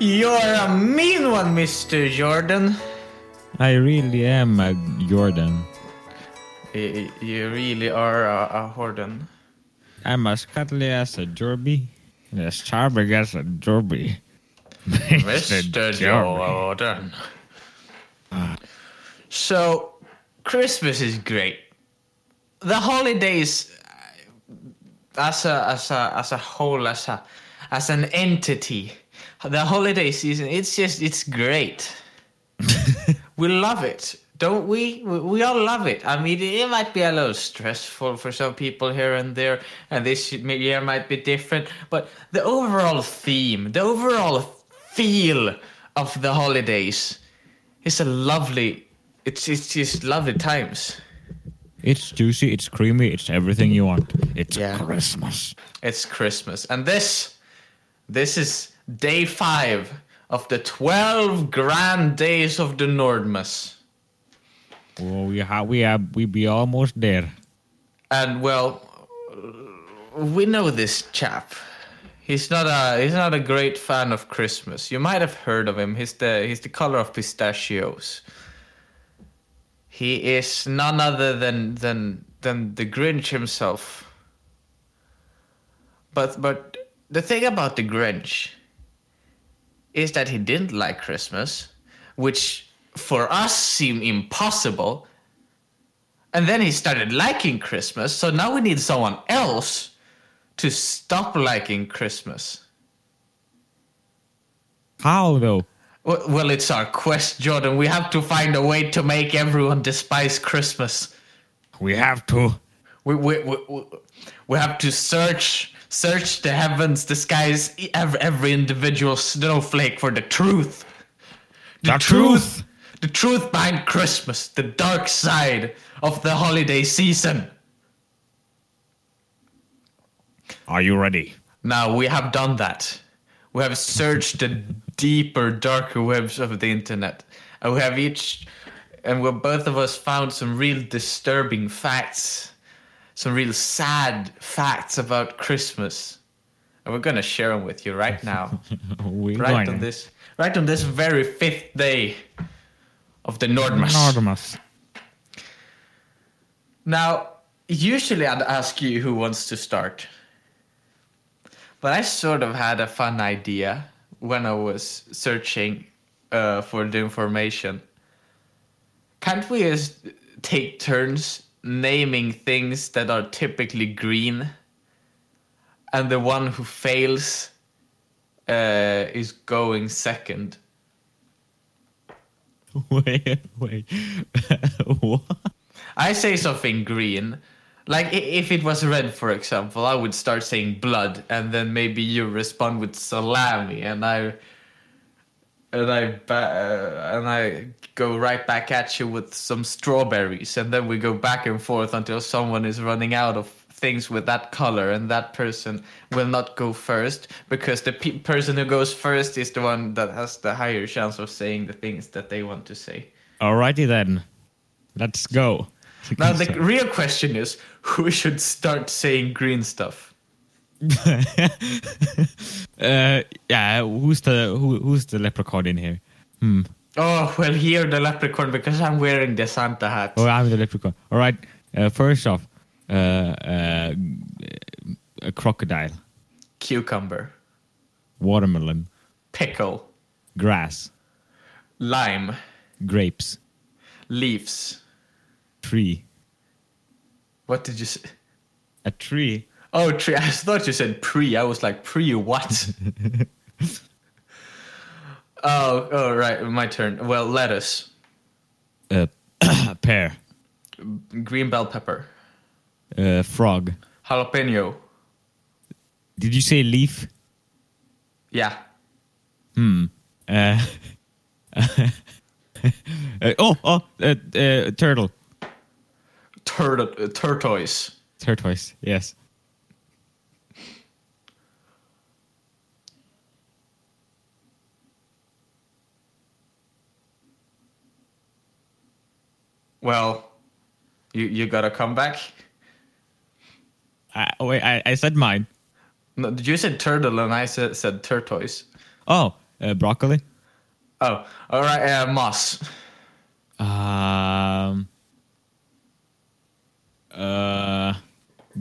You're a mean one, Mr. Jordan. I really am a Jordan. You really are a Jordan. I'm as cuddly as a derby, and as charming as a derby. Mr. Jordan. So, Christmas is great. The holidays, as a whole, as an entity, the holiday season, it's great. We love it, don't we? We all love it. I mean, it might be a little stressful for some people here and there, and this year might be different, but the overall theme, the overall feel of the holidays is a lovely, it's just lovely times. It's juicy, it's creamy, it's everything you want. It's Christmas. It's Christmas. And this is day 5 of the 12 grand days of the Nordmas. Well, we be almost there. And well, we know this chap. He's not a great fan of Christmas. You might have heard of him. He's the color of pistachios. He is none other than the Grinch himself. But the thing about the Grinch is that he didn't like Christmas, which for us seemed impossible. And then he started liking Christmas, so now we need someone else to stop liking Christmas. How though? Well, it's our quest, Jordan. We have to find a way to make everyone despise Christmas. We have to. We have to search the heavens, the skies, every individual snowflake for the truth. The truth. The truth behind Christmas. The dark side of the holiday season. Are you ready? Now, we have done that. We have searched the deeper, darker webs of the internet. And we both of us found some real disturbing facts, some real sad facts about Christmas. And we're going to share them with you right now. right on this very 5th day of the Nordmas. Now, usually I'd ask you who wants to start. But I sort of had a fun idea when I was searching for the information. Can't we just take turns naming things that are typically green? And the one who fails is going second. Wait. What? I say something green. Like, if it was red, for example, I would start saying blood, and then maybe you respond with salami, and I go right back at you with some strawberries, and then we go back and forth until someone is running out of things with that color, and that person will not go first, because the person who goes first is the one that has the higher chance of saying the things that they want to say. Alrighty then, let's go. Now, the real question is, who should start saying green stuff? Who's the leprechaun in here? Oh, well, you're the leprechaun because I'm wearing the Santa hat. Oh, I'm the leprechaun. All right, first off, a crocodile. Cucumber. Watermelon. Pickle. Grass. Lime. Grapes. Leaves. Tree. What did you say? A tree. Oh, tree. I thought you said pre. I was like, pre what? Oh, right. My turn. Well, lettuce. Pear. Green bell pepper. Frog. Jalapeno. Did you say leaf? Yeah. Turtle. Turquoise. Turquoise, yes. Well, you got a comeback? Wait, I said mine. No, you said turtle and I said tortoise. Oh, broccoli. Oh, all right. Moss.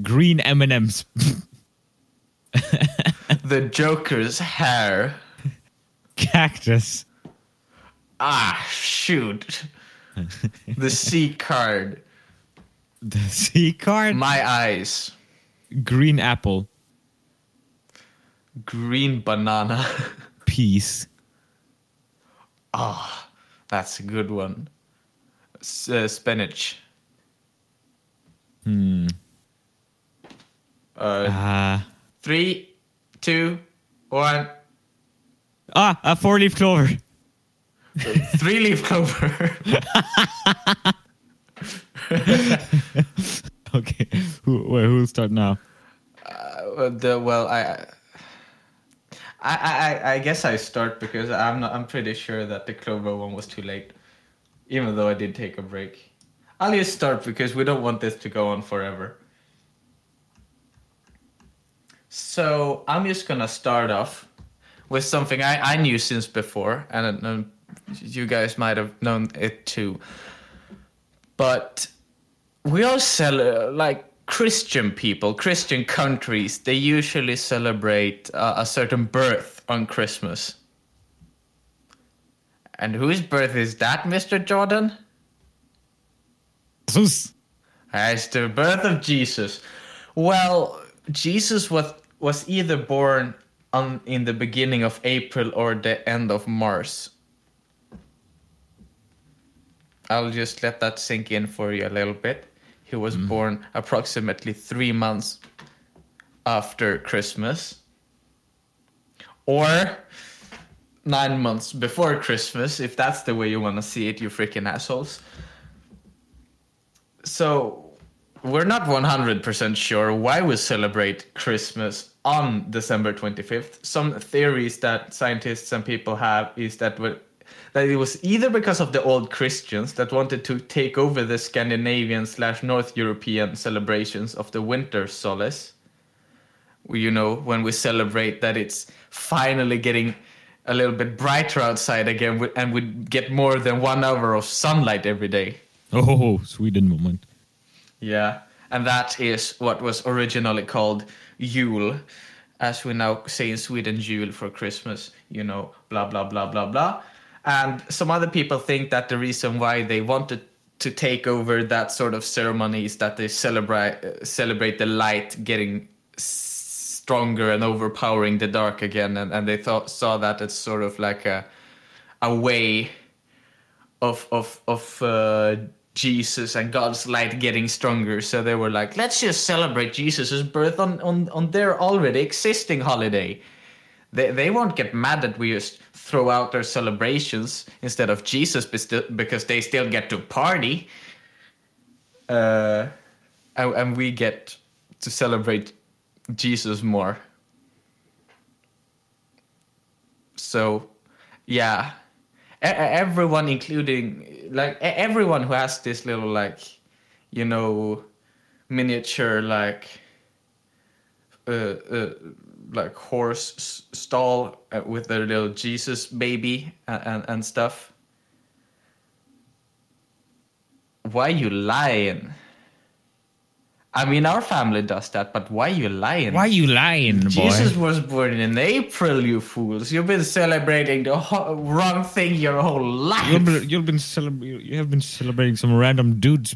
Green M&Ms. The Joker's hair. Cactus. Ah, shoot. The C card. The C card? My eyes. Green apple. Green banana. Peace. Ah, oh, that's a good one. Spinach. Hmm. 3, 2, 1. Ah, a four-leaf clover. Three-leaf clover. Okay, who'll start now? I guess I start because I'm pretty sure that the clover one was too late, even though I did take a break. I'll just start because we don't want this to go on forever. So I'm just gonna start off with something I knew since before, and you guys might have known it too. But we all like Christian people, Christian countries, they usually celebrate a certain birth on Christmas. And whose birth is that, Mr. Jordan? Jesus. It's the birth of Jesus. Well, Jesus was either born in the beginning of April or the end of March. I'll just let that sink in for you a little bit. He was born approximately 3 months after Christmas, or 9 months before Christmas, if that's the way you want to see it, you freaking assholes. So we're not 100% sure why we celebrate Christmas on December 25th. Some theories that scientists and people have is that it was either because of the old Christians that wanted to take over the Scandinavian/North European celebrations of the winter solace. You know, when we celebrate that it's finally getting a little bit brighter outside again and we get more than 1 hour of sunlight every day. Oh, Sweden moment. Yeah, and that is what was originally called Yule, as we now say in Sweden, Jul for Christmas, you know, blah, blah, blah, blah, blah. And some other people think that the reason why they wanted to take over that sort of ceremony is that they celebrate the light getting stronger and overpowering the dark again. And they saw that as sort of like a way of Jesus and God's light getting stronger. So they were like, let's just celebrate Jesus' birth on their already existing holiday. They won't get mad that we just throw out their celebrations instead of Jesus because they still get to party. And we get to celebrate Jesus more. So, yeah. Everyone, including, like, everyone who has this little, like, you know, miniature, like horse stall with their little Jesus baby and stuff. Why you lying? I mean, our family does that, but why you lying? Why you lying, boy? Jesus was born in April, you fools. You've been celebrating the wrong thing your whole life. You have been celebrating some random dude's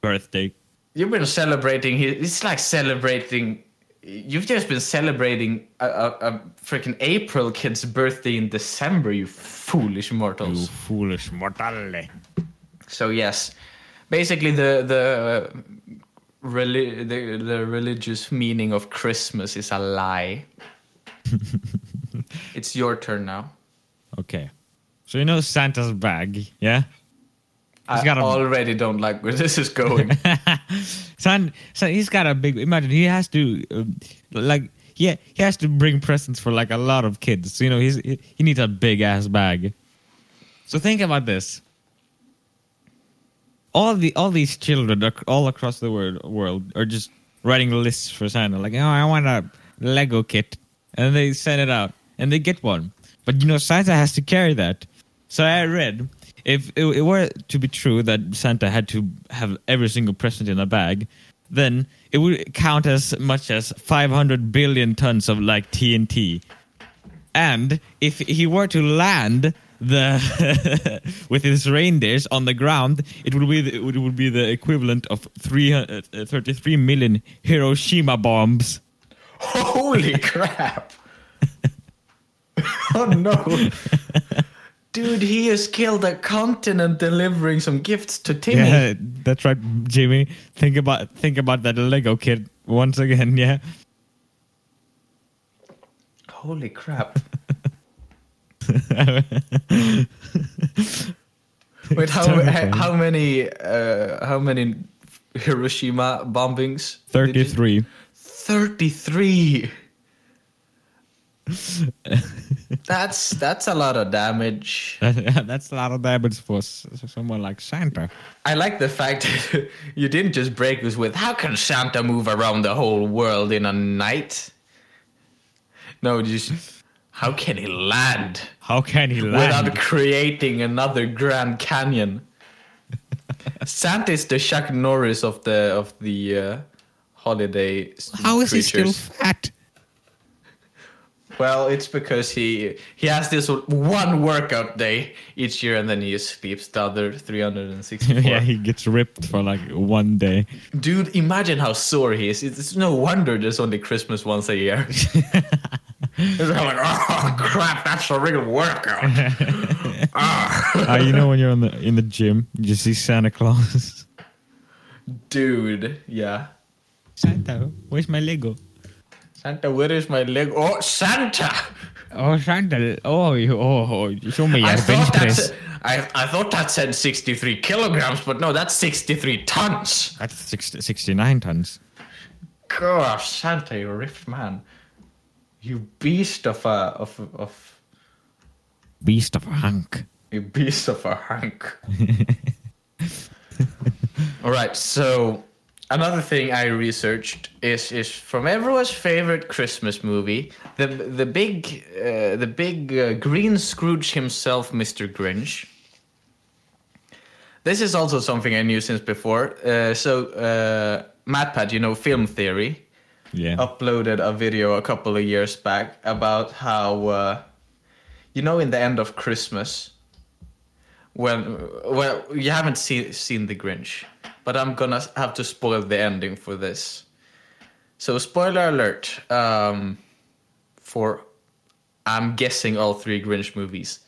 birthday. You've been celebrating it's like celebrating. You've just been celebrating a freaking April kid's birthday in December, you foolish mortals. You foolish mortale. So yes, basically the religious meaning of Christmas is a lie. It's your turn now. Okay. So you know Santa's bag, yeah? I already don't like where this is going. So he's got a big. Imagine he has to, he has to bring presents for like a lot of kids. So, you know, he needs a big ass bag. So think about this. All these children all across the world are just writing lists for Santa. Like, oh, I want a Lego kit, and they send it out, and they get one. But, you know, Santa has to carry that. So I read, if it were to be true that Santa had to have every single present in a bag, then it would count as much as 500 billion tons of, like, TNT. And if he were to land with his reindeers on the ground, it would be the equivalent of 33 million Hiroshima bombs. Holy crap. Oh, no. Dude, he has killed a continent delivering some gifts to Timmy. Yeah, that's right, Jimmy. Think about that Lego kid once again, yeah. Holy crap. Wait, how many Hiroshima bombings? 33. 33. That's a lot of damage. That's a lot of damage for someone like Santa. I like the fact that you didn't just break this with, how can Santa move around the whole world in a night? No, just how can he land? How can he land without creating another Grand Canyon? Santa is the Chuck Norris of the holiday creatures. How is he still fat? Well, it's because he has this one workout day each year, and then he sleeps the other 364. Yeah, he gets ripped for like one day. Dude, imagine how sore he is. It's no wonder there's only Christmas once a year. It's like, oh crap, that's a real workout. You know when you're in the gym, you see Santa Claus. Dude, yeah. Santa, where's my Lego? Santa, where is my leg? Oh, Santa! Oh, Santa. Oh, show me your bench press. I thought that said 63 kilograms, but no, that's 63 tons. That's 69 tons. Gosh, Santa, you ripped man. You beast of a... Beast of a hunk. You beast of a hunk. All right, so... Another thing I researched is from everyone's favorite Christmas movie, the big green Scrooge himself, Mr. Grinch. This is also something I knew since before. So MatPat, you know, film theory, uploaded a video a couple of years back about how you know, in the end of Christmas, well, you haven't seen the Grinch. But I'm going to have to spoil the ending for this. So, spoiler alert for, I'm guessing, all three Grinch movies.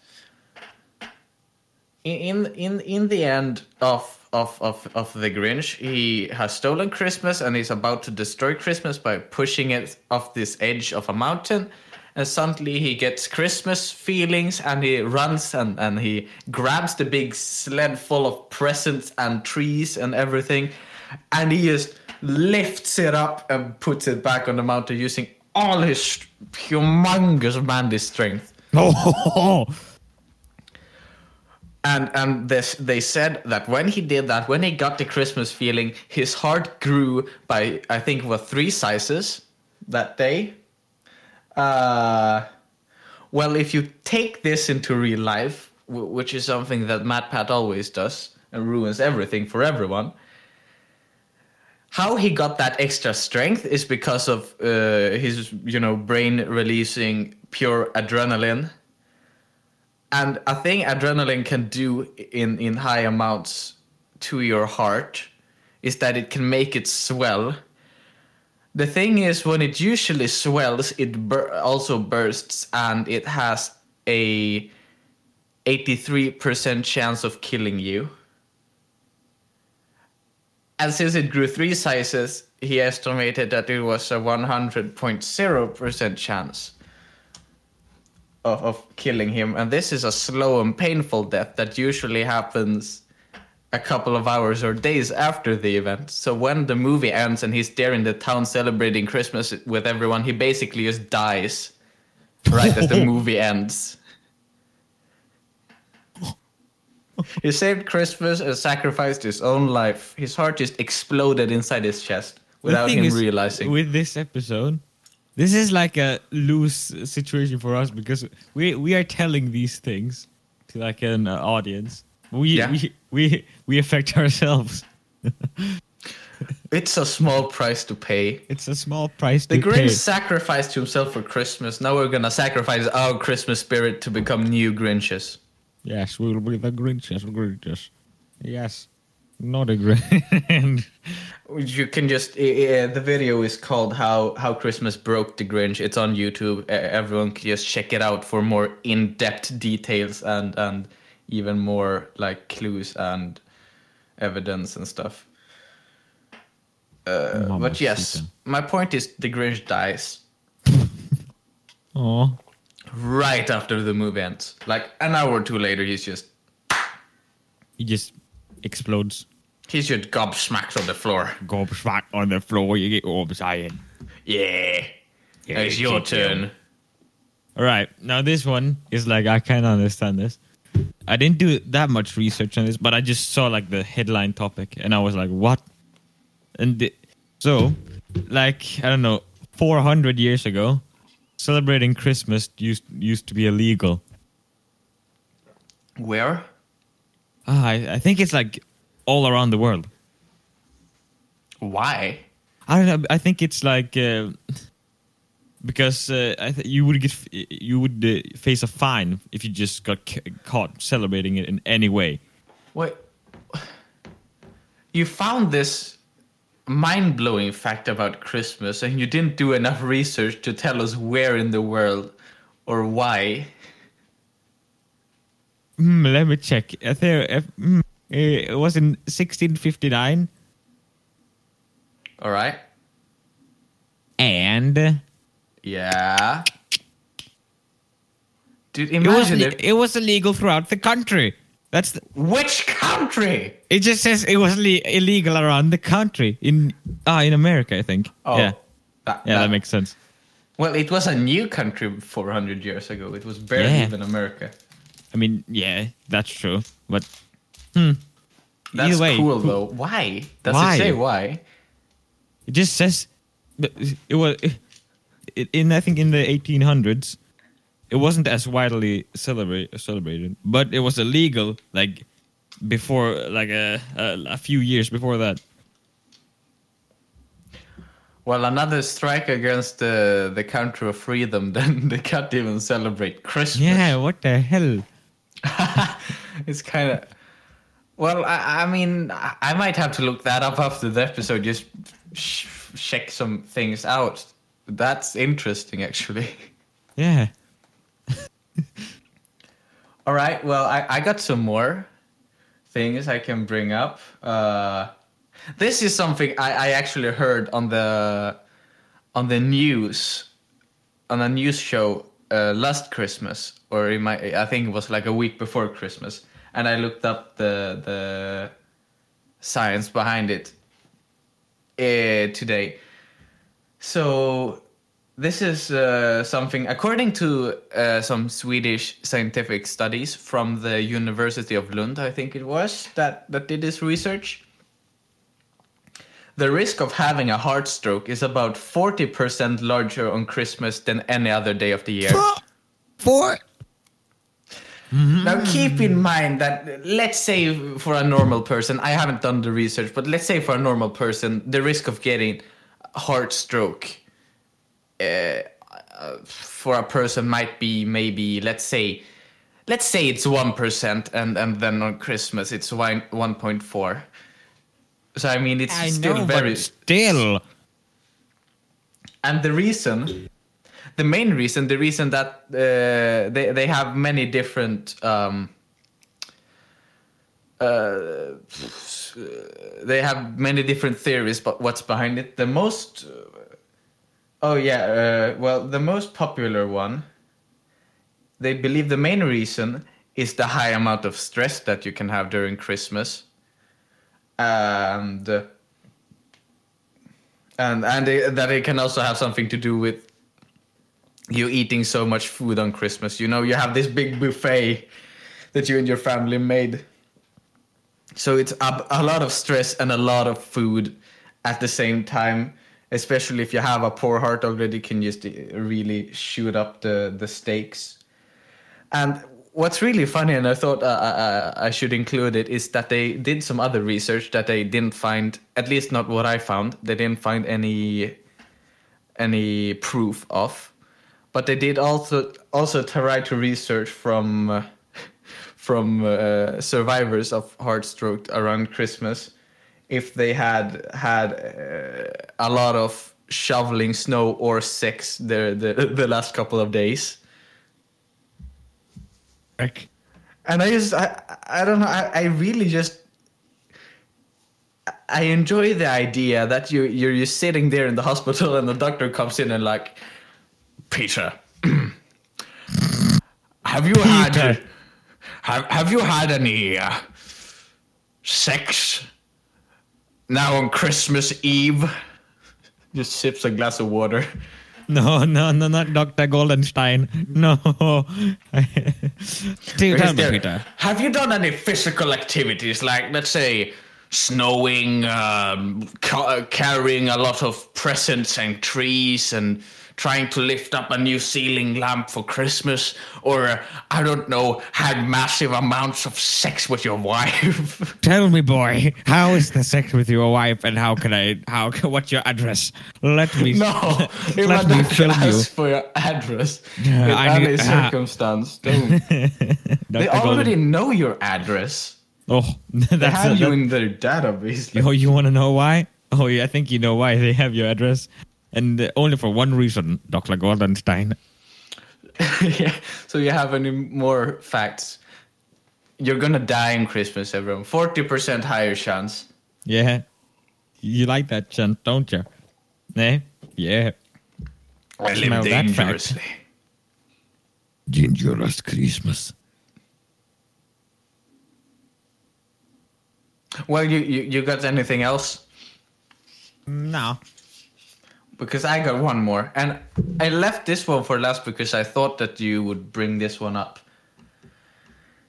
In the end of the Grinch, he has stolen Christmas and he's about to destroy Christmas by pushing it off this edge of a mountain. And suddenly he gets Christmas feelings and he runs and he grabs the big sled full of presents and trees and everything. And he just lifts it up and puts it back on the mountain using all his humongous manly strength. Oh. And this, they said that when he did that, when he got the Christmas feeling, his heart grew by, I think, 3 sizes that day. Well, if you take this into real life, which is something that MatPat always does and ruins everything for everyone, how he got that extra strength is because of his, you know, brain releasing pure adrenaline. And a thing adrenaline can do in high amounts to your heart is that it can make it swell. The thing is, when it usually swells, it also bursts, and it has a 83% chance of killing you. And since it grew 3 sizes, he estimated that it was a 100.0% chance of killing him. And this is a slow and painful death that usually happens a couple of hours or days after the event. So when the movie ends and he's there in the town celebrating Christmas with everyone, he basically just dies right as the movie ends. He saved Christmas and sacrificed his own life. His heart just exploded inside his chest without him realizing. With this episode, This is like a loose situation for us because we are telling these things to like an audience. We affect ourselves. It's a small price to pay. It's a small price to pay. The Grinch sacrificed himself for Christmas. Now we're gonna sacrifice our Christmas spirit to become new Grinches. Yes, we will be the Grinches. Yes, not a Grinch. You can just... the video is called How Christmas Broke the Grinch. It's on YouTube. Everyone can just check it out for more in-depth details and even more like clues and evidence and stuff. But yes, my point is the Grinch dies. Aww. Right after the movie ends. Like an hour or two later, he's just... He just explodes. He's just gobsmacked on the floor. Gobsmacked on the floor, you get what I'm saying. Yeah. Yeah, it's your turn. All right. Now this one is like, I can't understand this. I didn't do that much research on this, but I just saw like the headline topic and I was like, what? And so, like, I don't know, 400 years ago, celebrating Christmas used to be illegal. Where? I think it's like all around the world. Why? I don't know. I think it's like because you would face a fine if you just got caught celebrating it in any way. Wait, you found this mind-blowing fact about Christmas and you didn't do enough research to tell us where in the world or why. Let me check. It was in 1659. All right. And... Yeah. Dude, imagine it was illegal throughout the country. Which country? It just says it was illegal around the country in America, I think. Oh, yeah, that makes sense. Well, it was a new country 400 years ago. It was barely even America. I mean, yeah, that's true. But that's cool though. Why? Does it say why? It just says it was in the 1800s. It wasn't as widely celebrated, but it was illegal like before, like a few years before that. Well, another strike against the country of freedom. Then they can't even celebrate Christmas. Yeah, what the hell? It's kind of... Well, I mean, I might have to look that up after the episode. Just check some things out. That's interesting, actually. Yeah. All right, well, I got some more things I can bring up. This is something I actually heard on the news, on a news show last Christmas, or I think it was like a week before Christmas, and I looked up the science behind it today. So... This is something, according to some Swedish scientific studies from the University of Lund, I think it was, that did this research. The risk of having a heart stroke is about 40% larger on Christmas than any other day of the year. Now keep in mind that, let's say for a normal person, I haven't done the research, but let's say for a normal person, the risk of getting a heart stroke for a person might be maybe let's say it's 1%, and then on Christmas it's 1.4. So I mean it's still. And the main reason that they have many different theories, but what's behind it? The most... the most popular one, they believe the main reason is the high amount of stress that you can have during Christmas. And that it can also have something to do with you eating so much food on Christmas. You know, you have this big buffet that you and your family made. So it's a lot of stress and a lot of food at the same time. especially if you have a poor heart already, can just really shoot up the stakes. And what's really funny, and I thought I should include it, is that they did some other research that they didn't find, at least not what I found, they didn't find any proof of. But they did also try to research from survivors of heart stroke around Christmas, if they had a lot of shoveling snow or sex the last couple of days. Heck. And I don't know, I enjoy the idea that you're sitting there in the hospital and the doctor comes in and like, Peter, have you had any sex now on Christmas Eve? Just sips a glass of water. No, not Dr. Goldenstein. No. Peter, have you done any physical activities, like, let's say, snowing, carrying a lot of presents and trees and trying to lift up a new ceiling lamp for Christmas, or, I don't know, had massive amounts of sex with your wife? Tell me, boy, how is the sex with your wife, and what's your address? Let me... No, if I don't ask for your address in any circumstance, don't. They already know your address. Oh, they have you in their database. Like. Oh, you want to know why? Oh, yeah, I think you know why they have your address. And only for one reason, Dr. Goldenstein. Yeah. So you have any more facts? You're going to die in Christmas, everyone. 40% higher chance. Yeah. You like that chance, don't you? Eh? Yeah. I live dangerously. Dangerous Christmas. Well, you got anything else? No. Because I got one more. And I left this one for last because I thought that you would bring this one up.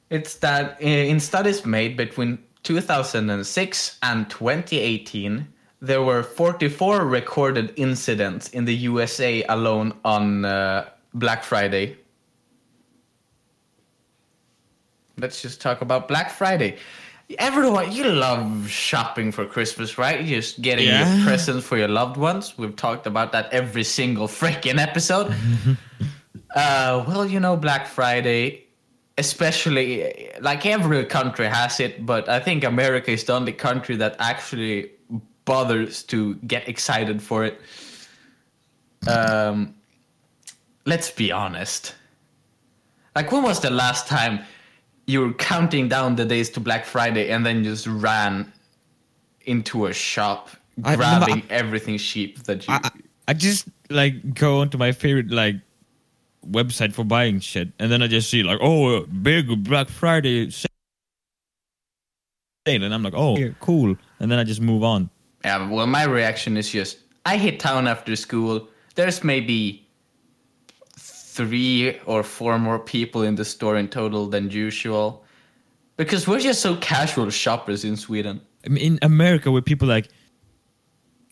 It's that in studies made between 2006 and 2018, there were 44 recorded incidents in the USA alone on Black Friday. Let's just talk about Black Friday. Everyone, you love shopping for Christmas, right? You're just getting your presents for your loved ones. We've talked about that every single freaking episode. Well, you know, Black Friday, especially, like every country has it, but I think America is the only country that actually bothers to get excited for it. Let's be honest. Like, when was the last time you were counting down the days to Black Friday and then just ran into a shop grabbing everything cheap that you... I just, like, go onto my favorite, like, website for buying shit, and then I just see, like, oh, big Black Friday sale. And I'm like, oh, cool. And then I just move on. Yeah, well, my reaction is just, I hit town after school. There's maybe 3 or 4 more people in the store in total than usual, because we're just so casual shoppers in Sweden. I mean, in America, where people like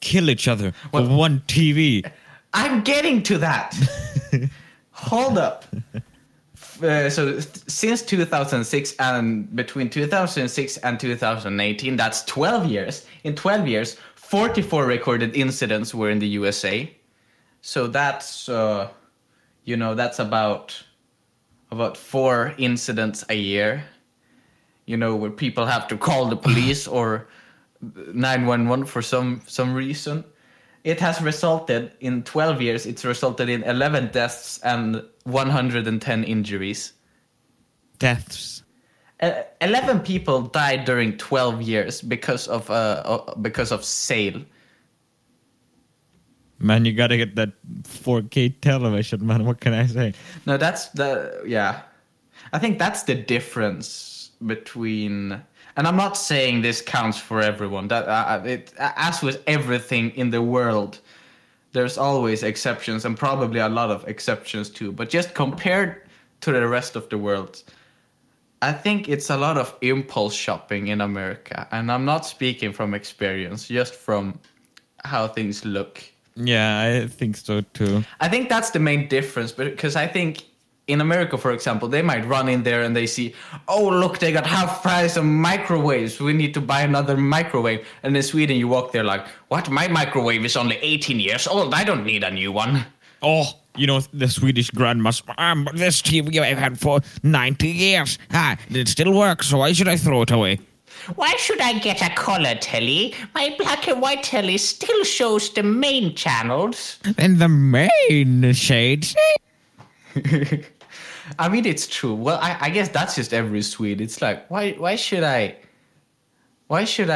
kill each other for one TV. I'm getting to that. Hold up. So since 2006 and between 2006 and 2018, that's 12 years. In 12 years, 44 recorded incidents were in the USA. So that's... you know, that's about 4 incidents a year, you know, where people have to call the police or 911 for some reason. It has resulted in 12 years. It's resulted in 11 deaths and 110 injuries. Deaths. 11 people died during 12 years because of sale. Man, you gotta get that 4K television, man. What can I say? No, I think that's the difference between... And I'm not saying this counts for everyone. That as with everything in the world, there's always exceptions, and probably a lot of exceptions too. But just compared to the rest of the world, I think it's a lot of impulse shopping in America. And I'm not speaking from experience, just from how things look. Yeah, I think so too. I think that's the main difference, because I think in America, for example, they might run in there and they see, oh, look, they got half price on microwaves. We need to buy another microwave. And in Sweden, you walk there like, what? My microwave is only 18 years old. I don't need a new one. Oh, you know, the Swedish grandmas, this TV I've had for 90 years. It still works, so why should I throw it away? Why should I get a color telly? My black and white telly still shows the main channels. And the main shades. I mean, it's true. Well, I guess that's just every Swede. It's like, why should I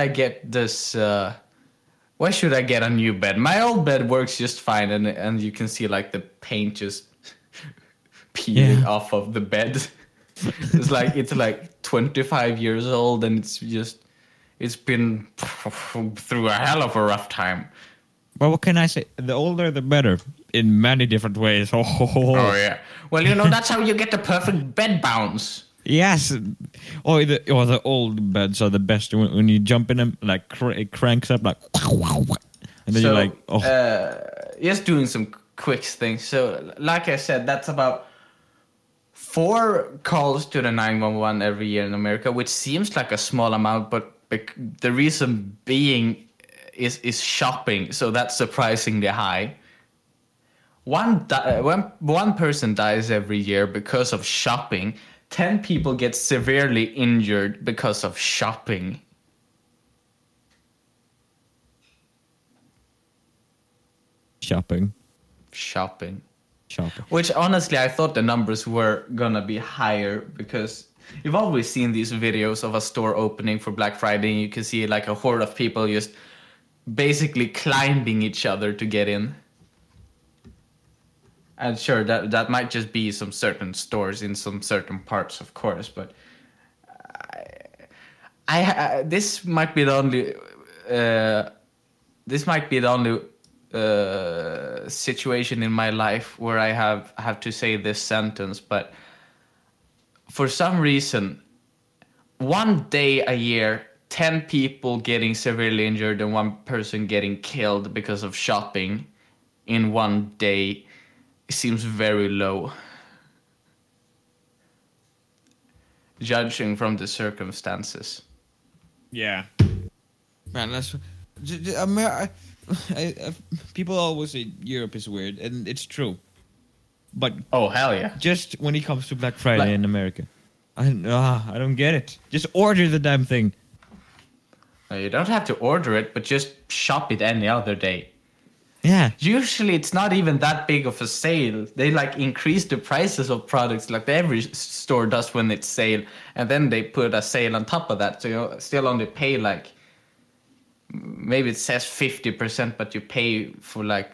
get this? Why should I get a new bed? My old bed works just fine, and you can see like the paint just peeling off of the bed. It's like 25 years old, and it's been through a hell of a rough time. Well, what can I say? The older, the better, in many different ways. Oh yeah. Well, you know, that's how you get the perfect bed bounce. Yes. The old beds are the best. When you jump in them, like it cranks up, like, and then so, you're like, oh. Just doing some quick things. So, like I said, that's about 4 calls to the 911 every year in America, which seems like a small amount, but the reason being is shopping, so that's surprisingly high. One person dies every year because of shopping. 10 people get severely injured because of shopping. Shopping. Which, honestly, I thought the numbers were gonna be higher, because you've always seen these videos of a store opening for Black Friday, and you can see like a horde of people just basically climbing each other to get in. And sure, that might just be some certain stores in some certain parts, of course, but this might be the only situation in my life where I have to say this sentence, but for some reason, one day a year, 10 people getting severely injured and one person getting killed because of shopping in one day seems very low, judging from the circumstances. Yeah. Man, that's... people always say Europe is weird, and it's true. But oh, hell yeah! Just when it comes to Black Friday in America, I don't get it. Just order the damn thing. No, you don't have to order it, but just shop it any other day. Yeah. Usually, it's not even that big of a sale. They like increase the prices of products, like every store does when it's sale, and then they put a sale on top of that, so you still only pay like. Maybe it says 50%, but you pay for like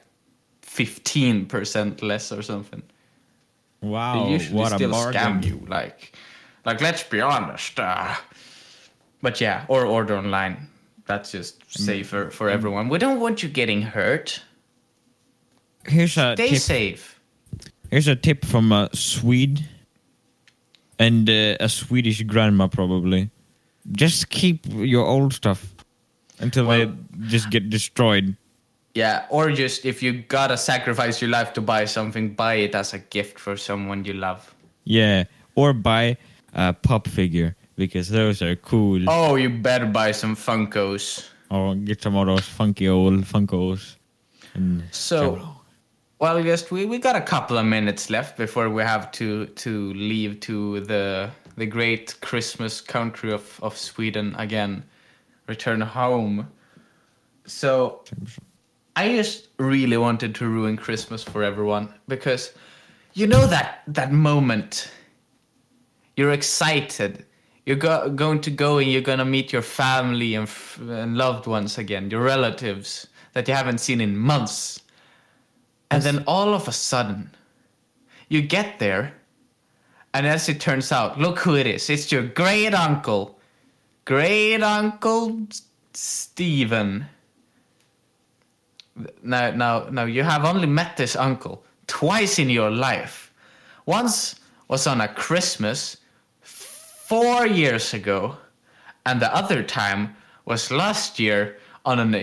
15% less or something. Wow, they usually what still a bargain. Scam you, like let's be honest. But yeah, or order online. That's just safer for everyone. We don't want you getting hurt. Stay safe. Here's a tip from a Swede and a Swedish grandma probably. Just keep your old stuff. Until they just get destroyed. Yeah, or just if you gotta sacrifice your life to buy something, buy it as a gift for someone you love. Yeah, or buy a pop figure, because those are cool. Oh, you better buy some Funkos. Or get some of those funky old Funkos. We got a couple of minutes left before we have to leave to the great Christmas country of Sweden again. Return home. So I just really wanted to ruin Christmas for everyone, because you know that moment you're excited, you're going to go and you're going to meet your family and loved ones again, your relatives that you haven't seen in months, and then all of a sudden you get there, and as it turns out, look who it is. It's your great uncle Stephen. Now, you have only met this uncle twice in your life. Once was on a Christmas 4 years ago, and the other time was last year on an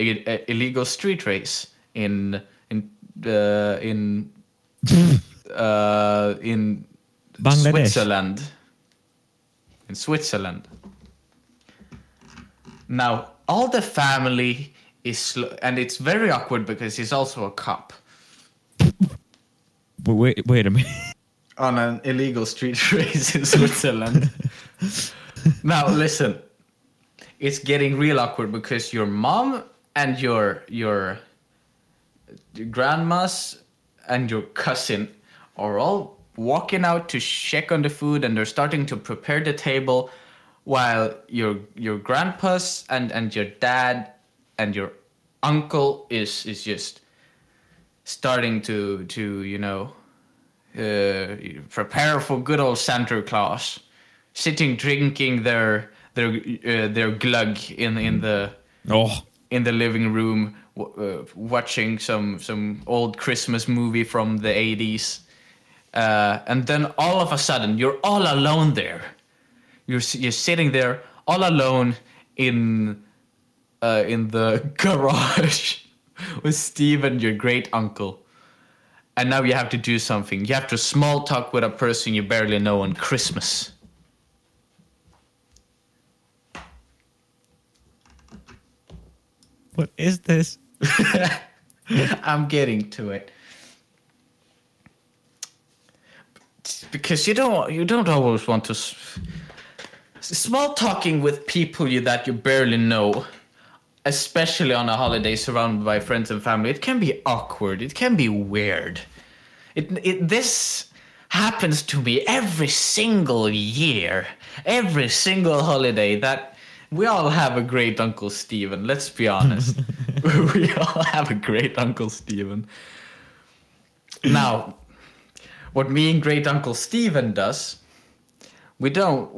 illegal street race in in Bangladesh. Switzerland. Now all the family is and it's very awkward because he's also a cop. But wait a minute. On an illegal street race in Switzerland. Now listen, it's getting real awkward because your mom and your grandmas and your cousin are all walking out to check on the food, and they're starting to prepare the table, while your grandpas and your dad and your uncle is just starting to prepare for good old Santa Claus, sitting drinking their glug in the living room, watching some old Christmas movie from the 80s. And then all of a sudden, you're all alone there. You're sitting there all alone in the garage with Steve and your great uncle. And now you have to do something. You have to small talk with a person you barely know on Christmas. What is this? I'm getting to it. Because you don't always want to small talking with people that you barely know, especially on a holiday surrounded by friends and family. It can be awkward. It can be weird. This happens to me every single year, every single holiday. That we all have a great Uncle Steven. Let's be honest. We all have a great Uncle Steven. Now. What me and great Uncle Steven does, we don't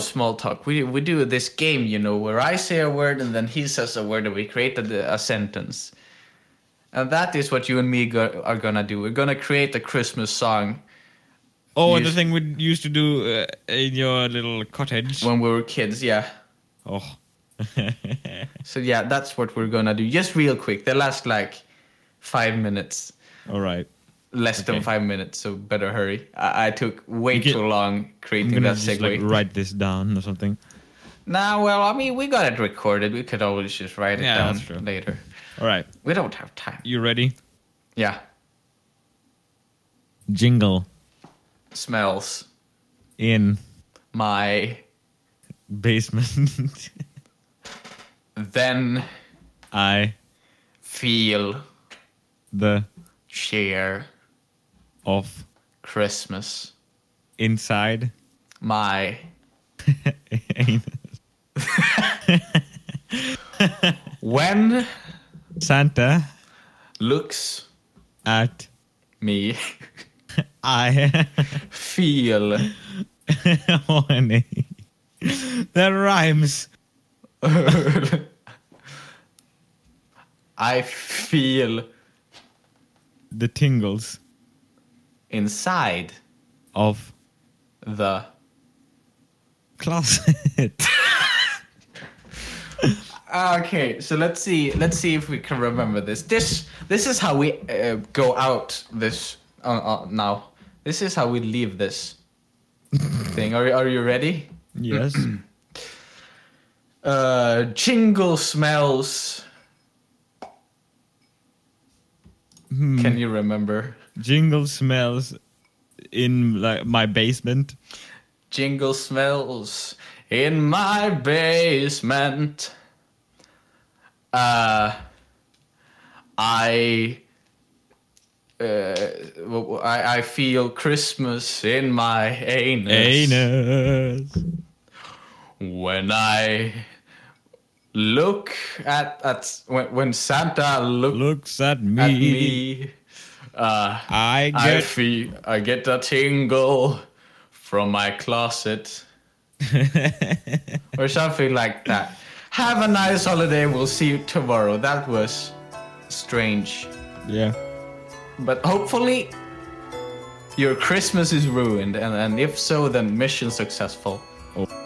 small talk. We do this game, where I say a word and then he says a word, and we create a sentence. And that is what you and me are gonna do. We're gonna create a Christmas song. Oh, the thing we used to do in your little cottage when we were kids, yeah. Oh. So yeah, that's what we're gonna do. Just real quick. They last like 5 minutes. All right. Less than 5 minutes, so better hurry. I took too long creating that segue. Write this down or something. Nah, well, I mean, we got it recorded. We could always just write it down later. All right. We don't have time. You ready? Yeah. Jingle. Smells. In. My. Basement. Then. I. Feel. The. Share. Of Christmas inside my anus. When Santa looks at me, I feel horny. That rhymes. I feel the tingles inside of the closet. Okay, so let's see if we can remember this. This is how we go out this now. This is how we leave this thing. Are you ready? Yes. Jingle smells. Can you remember? Jingle smells in my basement. Jingle smells in my basement. I feel Christmas in my anus. When I look at when Santa looks at me. I get a tingle from my closet, or something like that. Have a nice holiday. We'll see you tomorrow. That was strange. Yeah. But hopefully, your Christmas is ruined, and if so, then mission successful. Oh.